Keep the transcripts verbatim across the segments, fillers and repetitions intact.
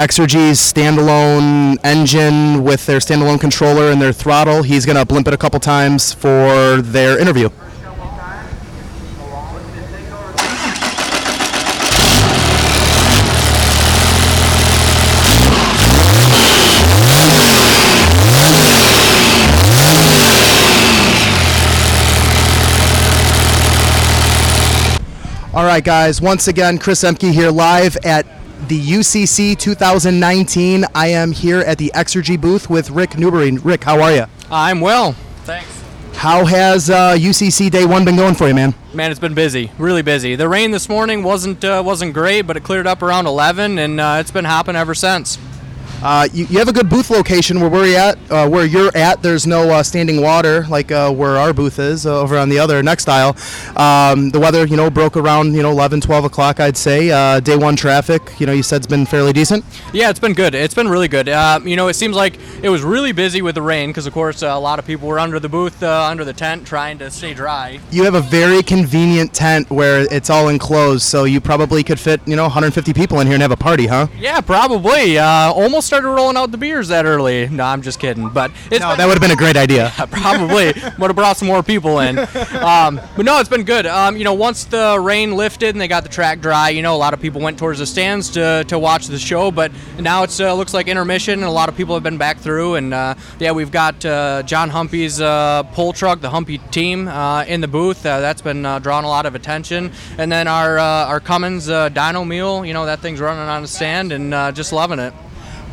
Exergy's standalone engine with their standalone controller and their throttle. He's going to blimp it a couple times for their interview. All right, guys, once again, Chris Emke here live at the U C C two thousand nineteen. I am here at the Exergy booth with Rick Newberry. Rick, how are you? I'm well, thanks. How has uh, U C C day one been going for you, man? Man, it's been busy, really busy. The rain this morning wasn't uh, wasn't great, but it cleared up around eleven, and uh, it's been hopping ever since. Uh, you, you have a good booth location where we're at, uh, where you're at. There's no uh, standing water like uh, where our booth is uh, over on the other next aisle. Um, the weather, you know, broke around, you know, eleven, twelve o'clock, I'd say. Uh, day one traffic, you know, you said it's been fairly decent. Yeah, it's been good. It's been really good. Uh, you know, it seems like it was really busy with the rain because, of course, uh, a lot of people were under the booth, uh, under the tent, trying to stay dry. You have a very convenient tent where it's all enclosed, so you probably could fit, you know, one hundred fifty people in here and have a party, huh? Yeah, probably. Uh, almost started rolling out the beers that early. No, I'm just kidding. But it's no, been, that would have been a great idea. Yeah, probably would have brought some more people in. Um, but no, it's been good. Um, you know, once the rain lifted and they got the track dry, you know, a lot of people went towards the stands to to watch the show. But now it's uh, looks like intermission, and a lot of people have been back through. And uh, yeah, we've got uh, John Humphrey's uh, pole truck, the Humpy team, uh, in the booth. Uh, that's been uh, drawing a lot of attention. And then our uh, our Cummins uh, Dyno Mule. You know, that thing's running on a stand and uh, just loving it.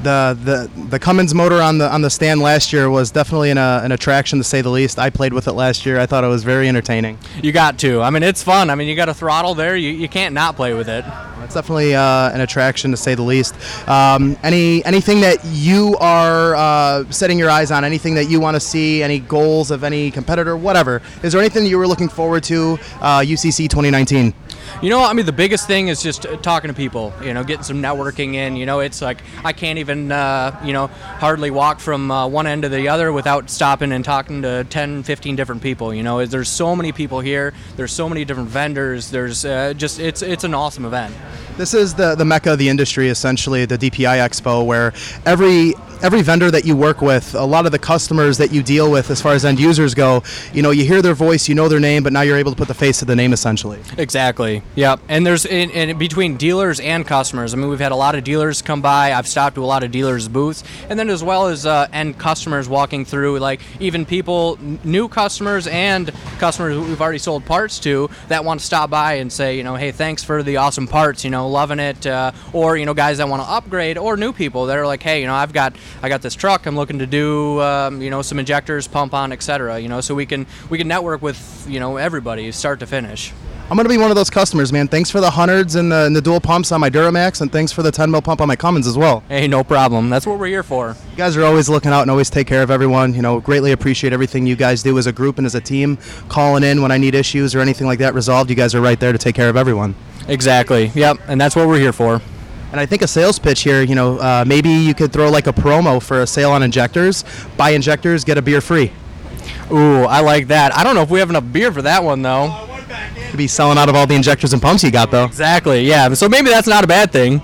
The, the the Cummins motor on the on the stand last year was definitely an, uh, an attraction, to say the least. I played with it last year. I thought it was very entertaining. You got to. I mean, it's fun. I mean, you got a throttle there. You, you can't not play with it. It's definitely uh, an attraction, to say the least. Um, any anything that you are uh, setting your eyes on, anything that you want to see, any goals of any competitor, whatever. Is there anything you were looking forward to uh, U C C twenty nineteen? You know, I mean, the biggest thing is just talking to people, you know, getting some networking in. You know, it's like I can't even, uh, you know, hardly walk from uh, one end to the other without stopping and talking to ten, fifteen different people. You know, there's so many people here. There's so many different vendors. There's uh, just it's it's an awesome event. This is the, the mecca of the industry, essentially, the D P I Expo, where every every vendor that you work with, a lot of the customers that you deal with as far as end users go, you know, you hear their voice, you know their name, but now you're able to put the face to the name, essentially. Exactly. Yeah. And there's in, in between dealers and customers. I mean, we've had a lot of dealers come by. I've stopped to a lot of dealers' booths. And then as well as uh, end customers walking through, like even people, new customers and customers we've already sold parts to that want to stop by and say, you know, hey, thanks for the awesome parts, you know, loving it. Uh, or, you know, guys that want to upgrade, or new people that are like, hey, you know, I've got I got this truck. I'm looking to do, um, you know, some injectors, pump on, et cetera. You know, so we can we can network with, you know, everybody, start to finish. I'm gonna be one of those customers, man. Thanks for the hundreds and the, and the dual pumps on my Duramax, and thanks for the ten mil pump on my Cummins as well. Hey, no problem. That's what we're here for. You guys are always looking out and always take care of everyone. You know, greatly appreciate everything you guys do as a group and as a team. Calling in when I need issues or anything like that resolved, you guys are right there to take care of everyone. Exactly. Yep. And that's what we're here for. And I think a sales pitch here, you know, uh, maybe you could throw like a promo for a sale on injectors. Buy injectors, get a beer free. Ooh, I like that. I don't know if we have enough beer for that one, though. Oh, I went back in. Could be selling out of all the injectors and pumps you got, though. Exactly, yeah. So maybe that's not a bad thing.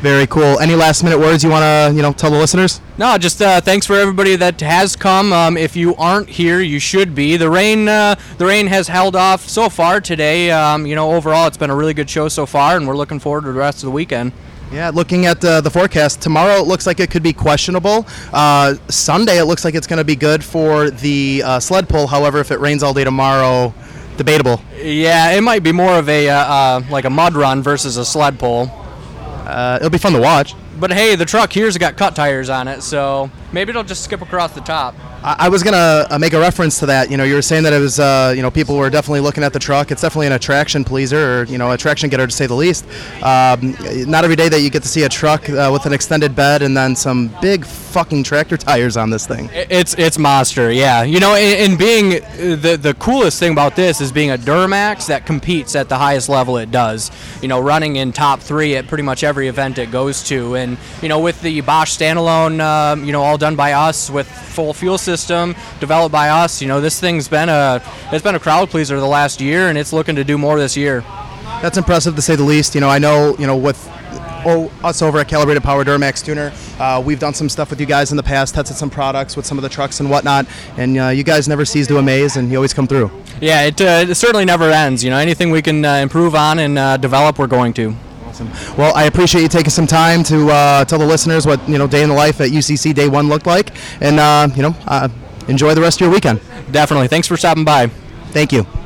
Very cool. Any last minute words you want to, you know, tell the listeners? No, just uh, thanks for everybody that has come. Um, if you aren't here, you should be. The rain, uh, the rain has held off so far today. Um, you know, overall, it's been a really good show so far, and we're looking forward to the rest of the weekend. Yeah, looking at uh, the forecast, tomorrow it looks like it could be questionable. Uh, Sunday it looks like it's going to be good for the uh, sled pull. However, if it rains all day tomorrow, debatable. Yeah, it might be more of a uh, uh, like a mud run versus a sled pull. Uh, it'll be fun to watch. But hey, the truck here's got cut tires on it, so maybe it'll just skip across the top. I was gonna make a reference to that. You know, you were saying that it was, uh, you know, people were definitely looking at the truck. It's definitely an attraction pleaser, or you know, attraction getter, to say the least. Um, not every day that you get to see a truck uh, with an extended bed and then some big fucking tractor tires on this thing. It's it's monster, yeah. You know, and, and being the the coolest thing about this is being a Duramax that competes at the highest level it does. You know, running in top three at pretty much every event it goes to, and you know, with the Bosch standalone, um, you know, all done by us with full fuel system. System developed by us, you know, this thing's been a it's been a crowd pleaser the last year, and it's looking to do more this year. That's impressive, to say the least. You know, I know, you know, with oh, us over at Calibrated Power Duramax Tuner. Uh, we've done some stuff with you guys in the past, tested some products with some of the trucks and whatnot, and uh, you guys never cease to amaze, and you always come through. Yeah, it, uh, it certainly never ends. You know, anything we can uh, improve on and uh, develop, we're going to. Awesome. Well, I appreciate you taking some time to uh, tell the listeners what, you know, day in the life at U C C Day One looked like, and uh, you know, uh, enjoy the rest of your weekend. Definitely. Thanks for stopping by. Thank you.